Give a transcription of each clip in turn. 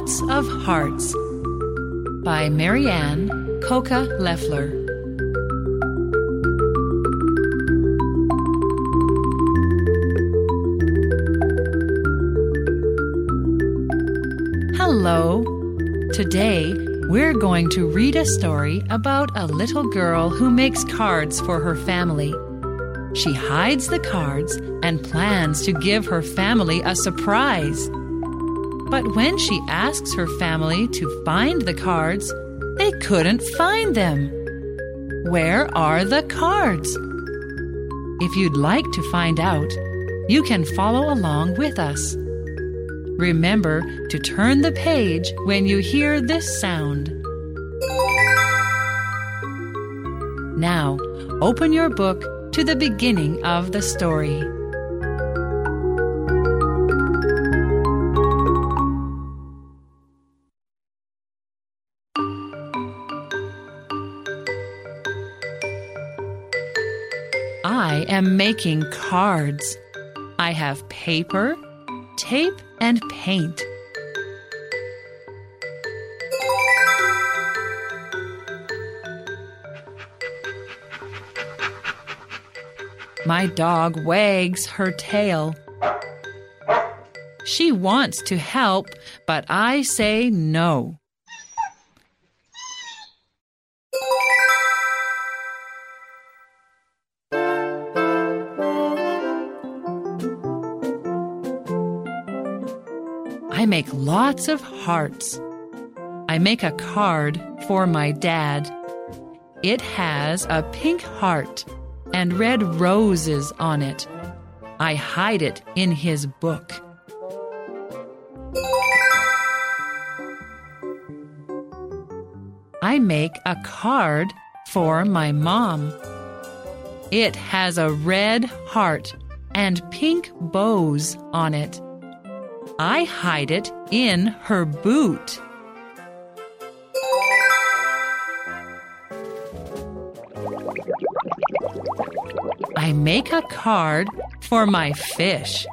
Lots of Hearts by Marianne Coca-Leffler. Hello. Today, we're going to read a story about a little girl who makes cards for her family. She hides the cards and plans to give her family a surprise. But when she asks her family to find the cards, they couldn't find them. Where are the cards? If you'd like to find out, you can follow along with us.Remember to turn the page when you hear this sound. Now, open your book to the beginning of the story. I am making cards. I have paper, tape,and paint. My dog wags her tail. She wants to help, but I say no. I make lots of hearts. I make a card for my dad. It has a pink heart and red roses on it. I hide it in his book. I make a card for my mom. It has a red heart and pink bows on it.I hide it in her boot. I make a card for my fish.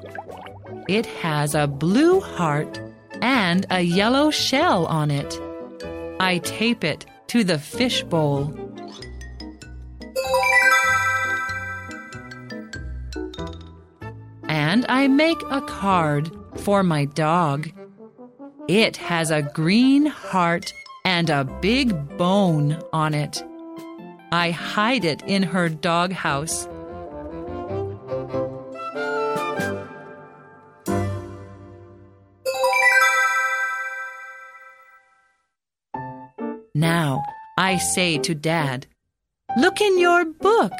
It has a blue heart and a yellow shell on it. I tape it to the fish bowl. And I make a card.For my dog. It has a green heart and a big bone on it. I hide it in her doghouse. Now I say to Dad, "Look in your book.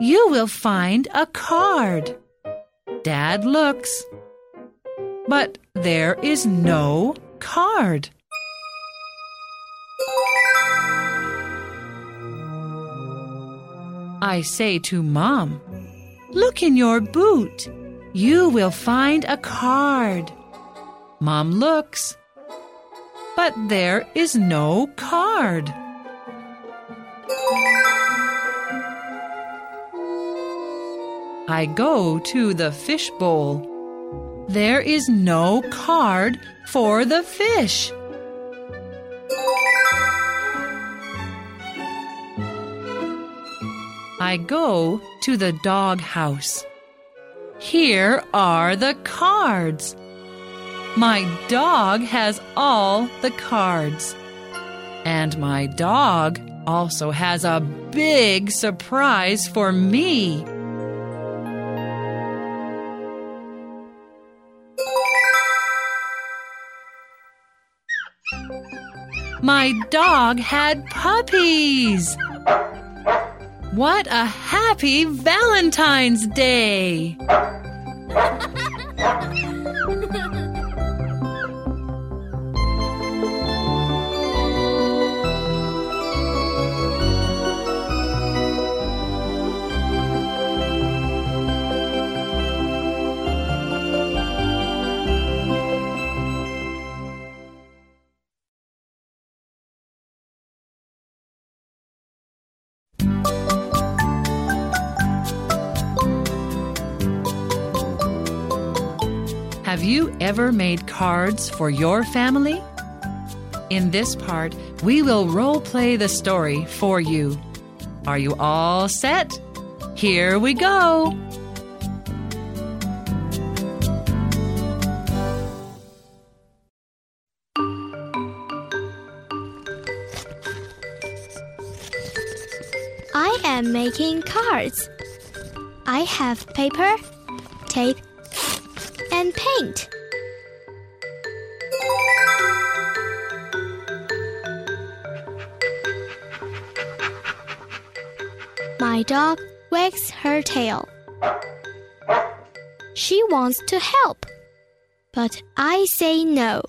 You will find a card." Dad looks.But there is no card. I say to Mom, "Look in your boot. You will find a card." Mom looks, but there is no card. I go to the fish bowl.There is no card for the fish. I go to the doghouse. Here are the cards. My dog has all the cards. And my dog also has a big surprise for me.My dog had puppies! What a happy Valentine's Day! Have you ever made cards for your family? In this part, we will role-play the story for you. Are you all set? Here we go! I am making cards. I have paper, tape, and paint. My dog wags her tail. She wants to help, but I say no.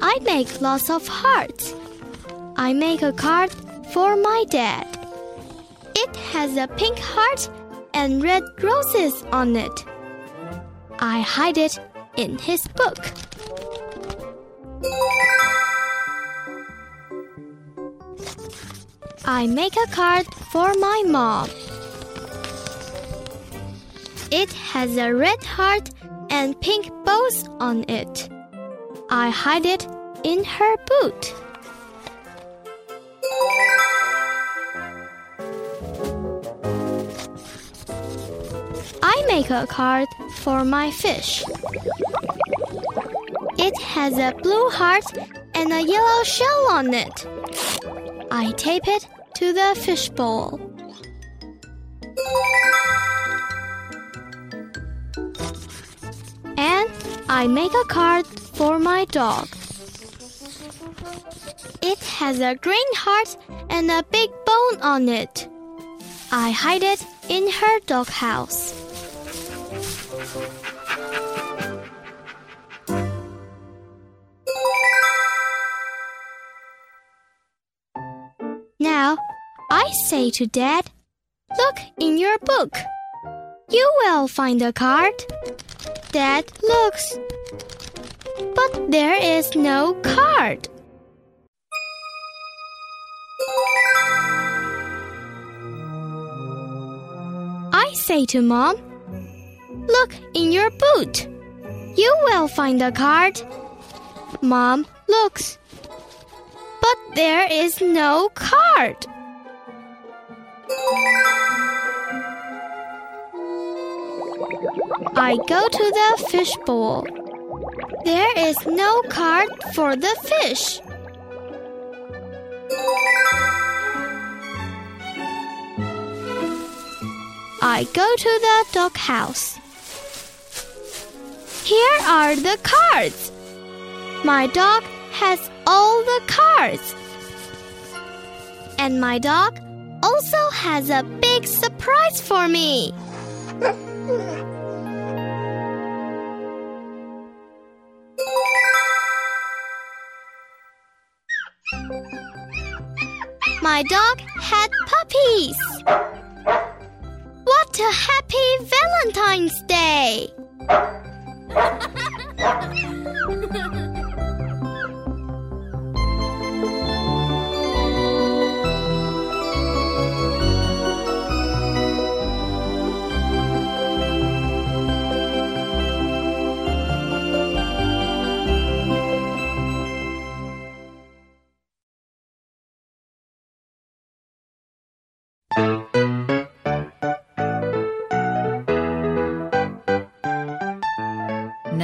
I make lots of hearts. I make a card for my dad. It has a pink heart and red roses on it. I hide it in his book. I make a card for my mom. It has a red heart and pink bows on it. I hide it in her boot. I make a card for my fish. It has a blue heart and a yellow shell on it. I tape it to the fish bowl. And I make a card for my dog. It has a green heart and a big bone on it. I hide it in her doghouse. Now, I say to Dad, "Look in your book. You will find a card." Dad looks, but there is no card. I say to Mom, "Look in your boot. You will find a card." Mom looks, but there is no card. I go to the fish bowl. There is no card for the fish. I go to the doghouse. Here are the cards. My dog has all the cards. And my dog also has a big surprise for me. My dog had puppies. What a happy Valentine's Day!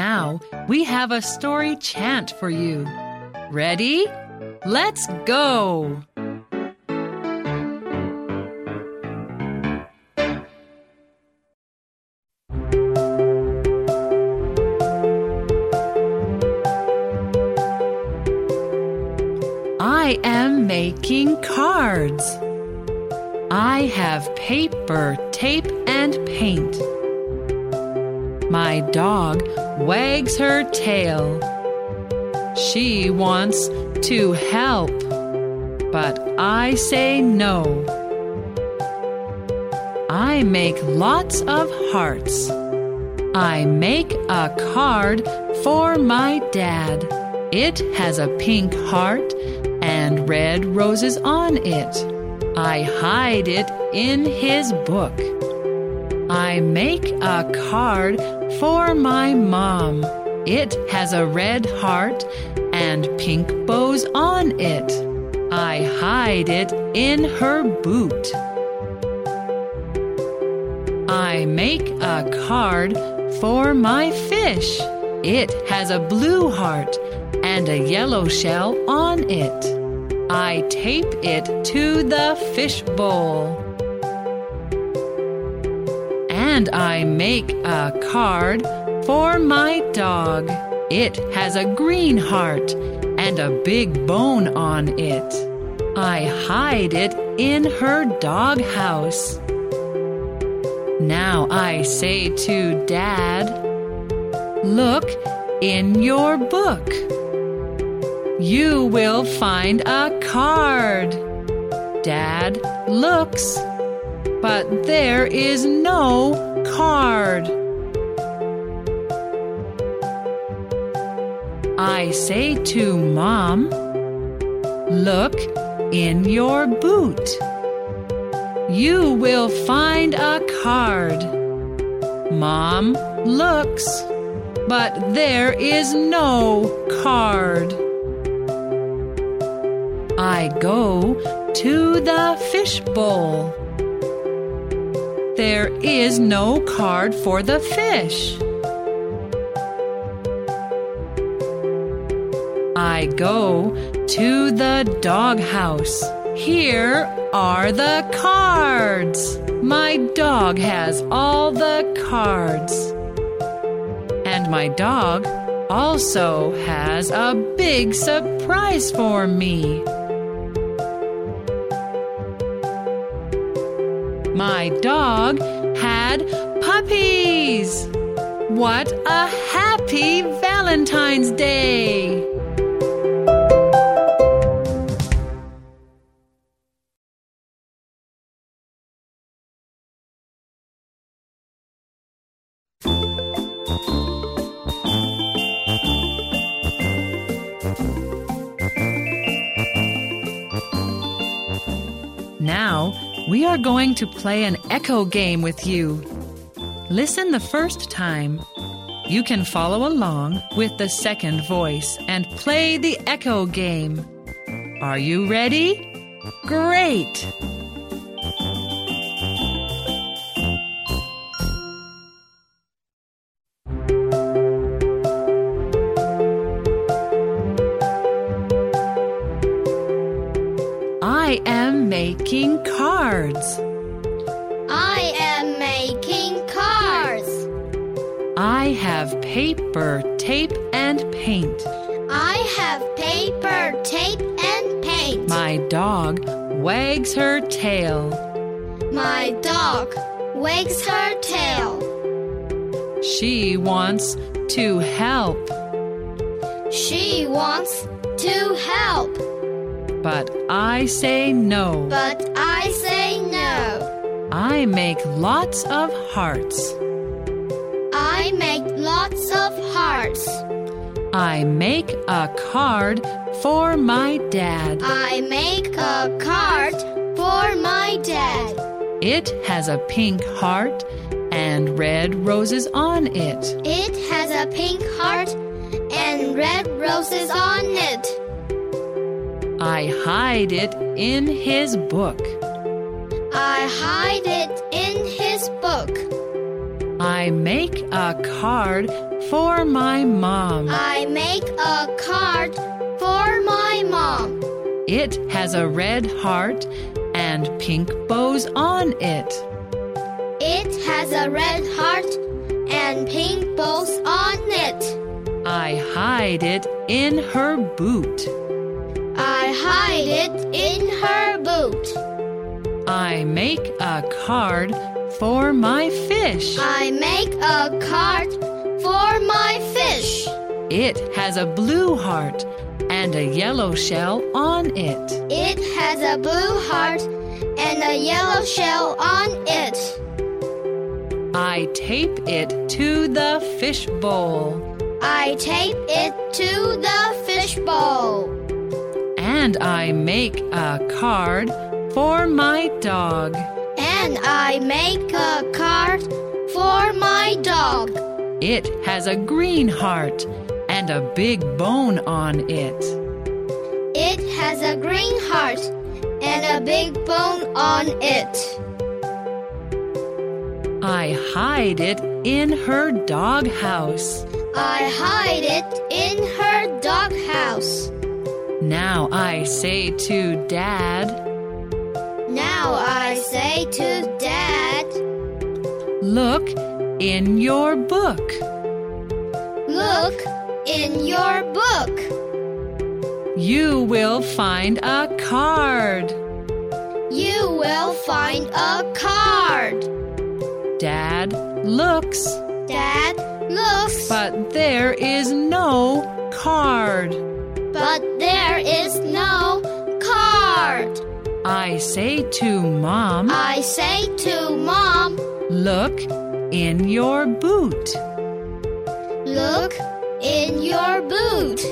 Now, we have a story chant for you. Ready? Let's go! I am making cards. I have paper, tape, and paint. My dog wags her tail. She wants to help, but I say no. I make lots of hearts. I make a card for my dad. It has a pink heart and red roses on it. I hide it in his book. I make a card for my mom. It has a red heart and pink bows on it. I hide it in her boot. I make a card for my fish. It has a blue heart and a yellow shell on it. I tape it to the fishbowl. And I make a card for my dog. It has a green heart and a big bone on it. I hide it in her doghouse. Now I say to Dad, "Look in your book. You will find a card." Dad looks, but there is no card. I say to Mom, "Look in your boot. You will find a card." Mom looks, but there is no card. I go to the fishbowl. There is no card for the fish. I go to the doghouse. Here are the cards. My dog has all the cards. And my dog also has a big surprise for me. My dog had puppies. What a happy Valentine's Day! Now, we are going to play an echo game with you. Listen the first time. You can follow along with the second voice and play the echo game. Are you ready? Great! I am making cards. I am making cards. I have paper, tape, and paint. I have paper, tape, and paint. My dog wags her tail. My dog wags her tail. She wants to help. She wants to help. But I say no. But I say no. I make lots of hearts. I make lots of hearts. I make a card for my dad. I make a card for my dad. It has a pink heart and red roses on it. It has a pink heart and red roses on it. I hide it in his book. I hide it in his book. I make a card for my mom. I make a card for my mom. It has a red heart and pink bows on it. It has a red heart and pink bows on it. I hide it in her boot. I hide it in her boot. I make a card for my fish. I make a card for my fish. It has a blue heart and a yellow shell on it. It has a blue heart and a yellow shell on it. I tape it to the fishbowl. I tape it to the fishbowl. And I make a card for my dog. And I make a card for my dog. It has a green heart and a big bone on it. It has a green heart and a big bone on it. I hide it in her doghouse. I hide it in her doghouse. Now I say to Dad. Now I say to Dad. Look in your book. Look in your book. You will find a card. You will find a card. Dad looks. Dad looks. But there is no card. But there is no card. I say to Mom. I say to Mom. Look in your boot. Look in your boot.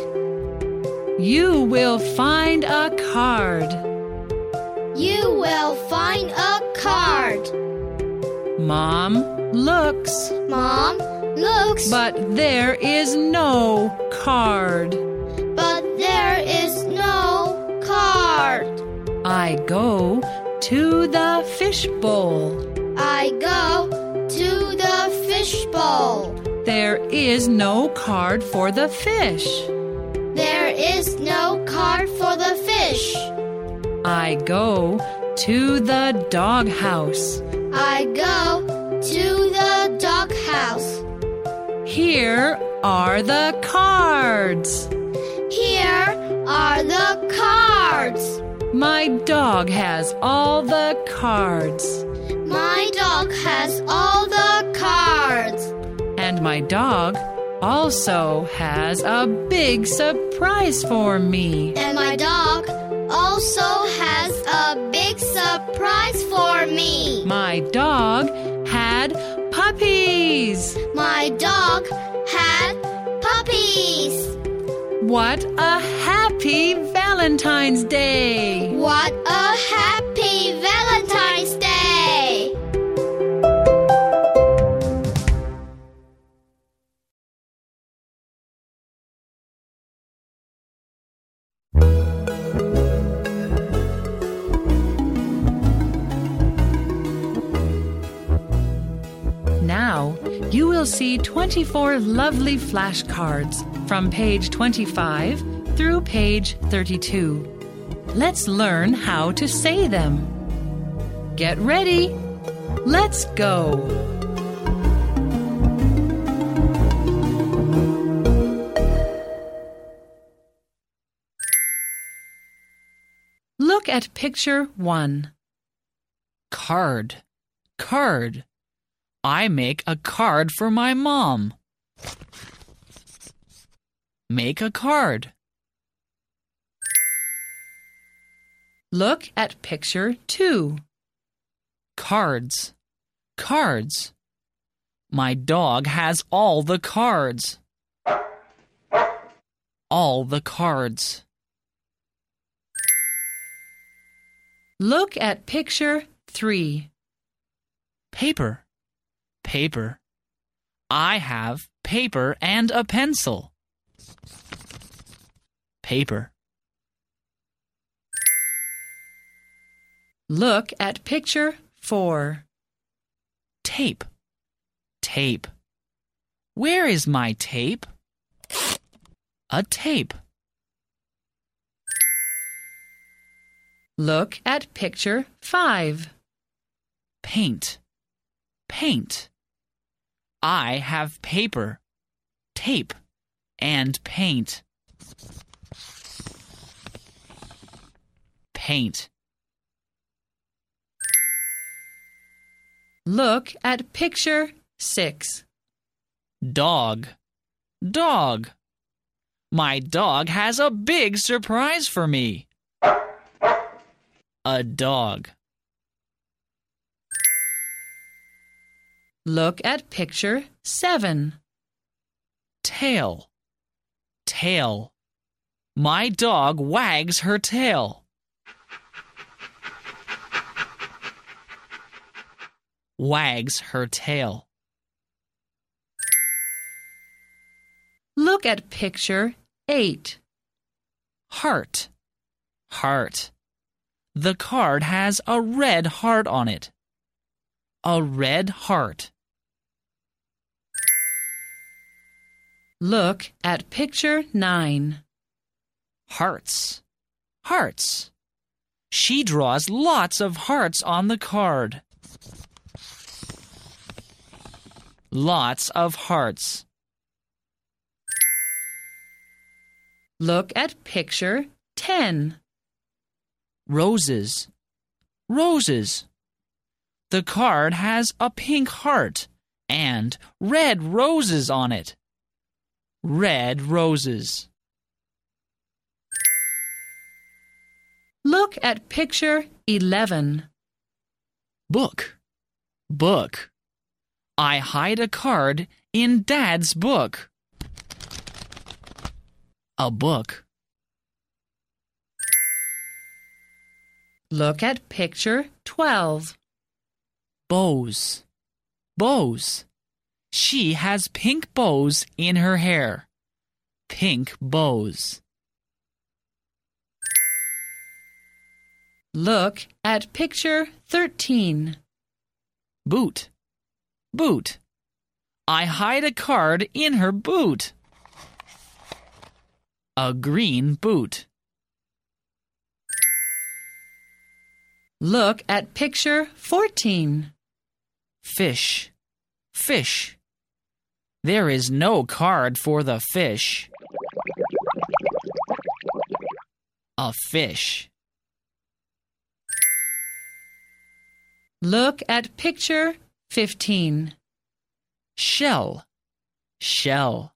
You will find a card. You will find a card. Mom looks. Mom looks. But there is no card. But there is no card. I go to the fishbowl. I go to the fishbowl. There is no card for the fish. There is no card for the fish. I go to the doghouse. I go to the doghouse. Here are the cards. Here are the cards. My dog has all the cards. My dog has all the cards. And my dog also has a big surprise for me. And my dog also has a big surprise for me. My dog had puppies. My dog had puppies. What a happy Valentine's Day! What a happy Valentine's Day! Now, you will see 24 lovely flashcards from page 25 through page 32. Let's learn how to say them. Get ready! Let's go! Look at picture 1. Card. Card. I make a card for my mom. Make a card. Look at picture 2. Cards. Cards. My dog has all the cards. All the cards. Look at picture 3. Paper. Paper. I have paper and a pencil. Paper. Look at picture 4. Tape. Tape. Where is my tape? A tape. Look at picture 5. Paint. Paint. I have paper, tape, and paint. Paint. Look at picture 6. Dog. Dog. My dog has a big surprise for me. A dog. Look at picture 7. Tail. Tail. My dog wags her tail. wags her tail. Look at picture 8. Heart. Heart. The card has a red heart on it. A red heart. Look at picture 9. Hearts. Hearts. She draws lots of hearts on the card. Lots of hearts. Look at picture 10. Roses. Roses. The card has a pink heart and red roses on it. Red roses. Look at picture 11. Book. Book. I hide a card in Dad's book. A book. Look at picture 12. Bows. Bows. She has pink bows in her hair. Pink bows. Look at picture 13. Boot. Boot. I hide a card in her boot. A green boot. Look at picture 14. Fish. Fish. There is no card for the fish. A fish. Look at picture 15. Shell. Shell.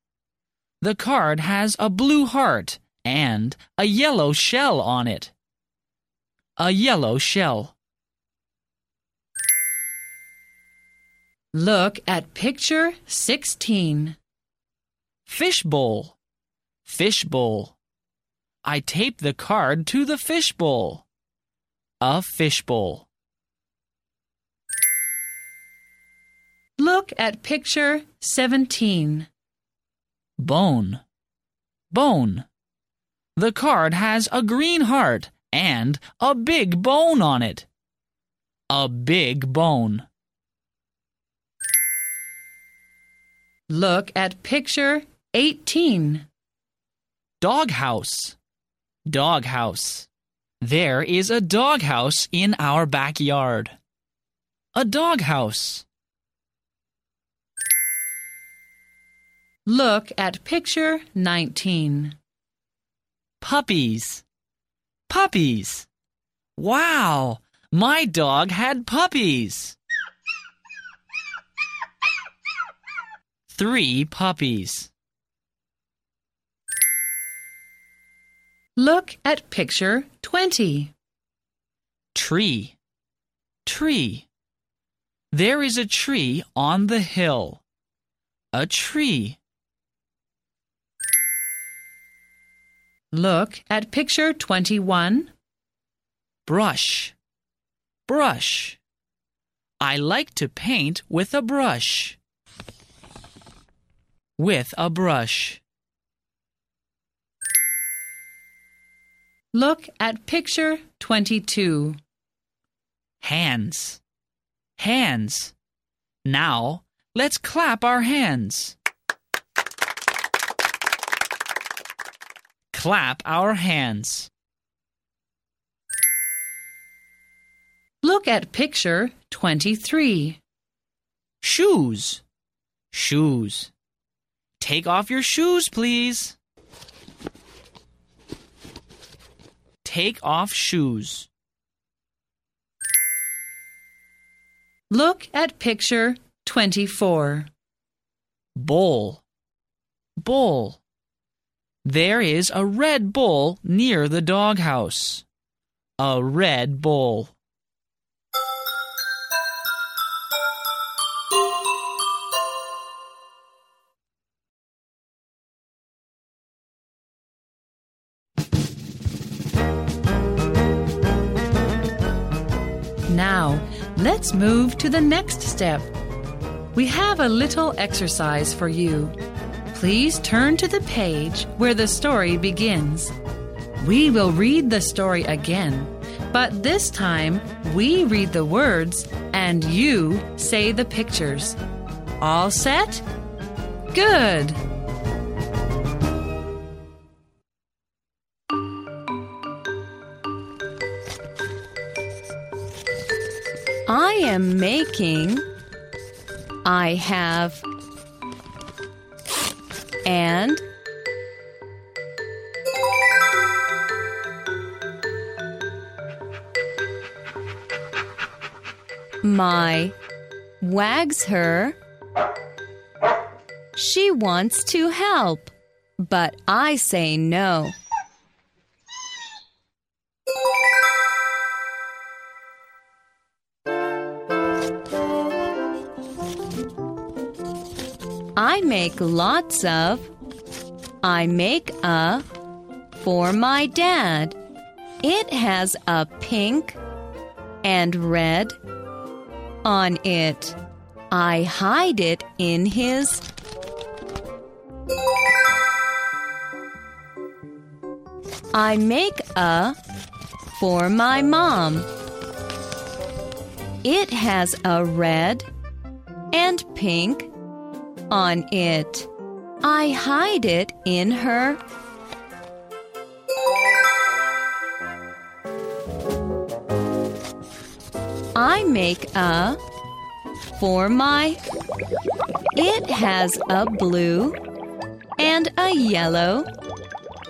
The card has a blue heart and a yellow shell on it. A yellow shell. Look at picture 16. Fishbowl. Fishbowl. I tape the card to the fishbowl. A fishbowl. Look at picture 17. Bone. Bone. The card has a green heart and a big bone on it. A big bone. Look at picture 18. Doghouse. Doghouse. There is a doghouse in our backyard. A doghouse. Look at picture 19. Puppies. Puppies. Wow, my dog had puppies. 3 puppies. Look at picture 20. Tree. Tree. There is a tree on the hill. A tree. Look at picture 21. Brush. Brush. I like to paint with a brush. With a brush. Look at picture 22. Hands. Hands. Now, let's clap our hands. Clap our hands. Look at picture 23. Shoes. Shoes. Take off your shoes, please. Take off shoes. Look at picture 24. Bowl. Bowl. There is a red bowl near the doghouse. A red bowl. Now, Let's move to the next step. We have a little exercise for you. Please turn to the page where the story begins. We will read the story again, but this time we read the words and you say the pictures. All set? Good! I am making, I have, and my wags her. She wants to help, but I say no. I make lots of. I make a for my dad. It has a pink and red on it. I hide it in his. I make a for my mom. It has a red and pink on it. I hide it in her. I make a for my. It has a blue and a yellow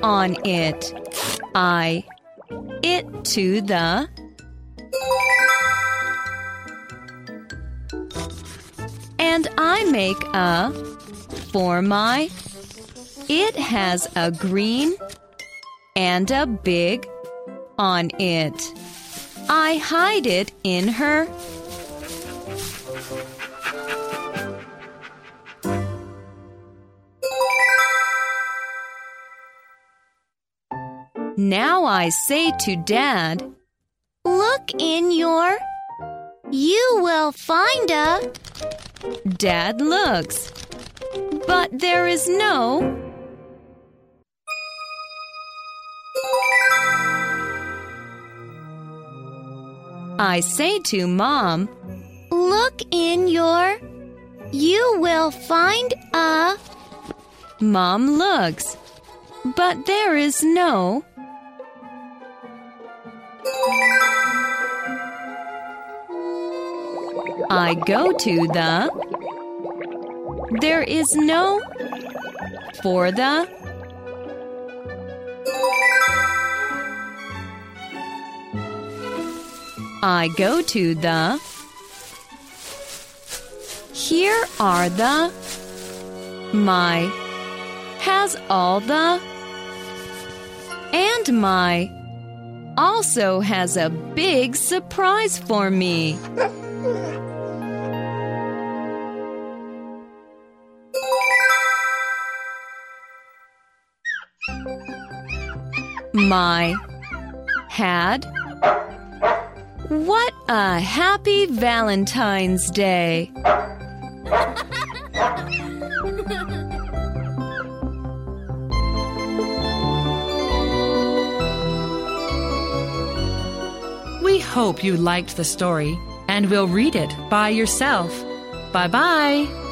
on it. I it to the. And I make a for my. It has a green and a big on it. I hide it in her. Now I say to Dad, "Look in your. You will find a." Dad looks, but there is no. I say to Mom, "Look in your. You will find a." Mom looks, but there is no. I go to the. There is no for the. I go to the. Here are the. My has all the. And my also has a big surprise for me. My had. What a happy Valentine's Day! We hope you liked the story and will read it by yourself. Bye-bye!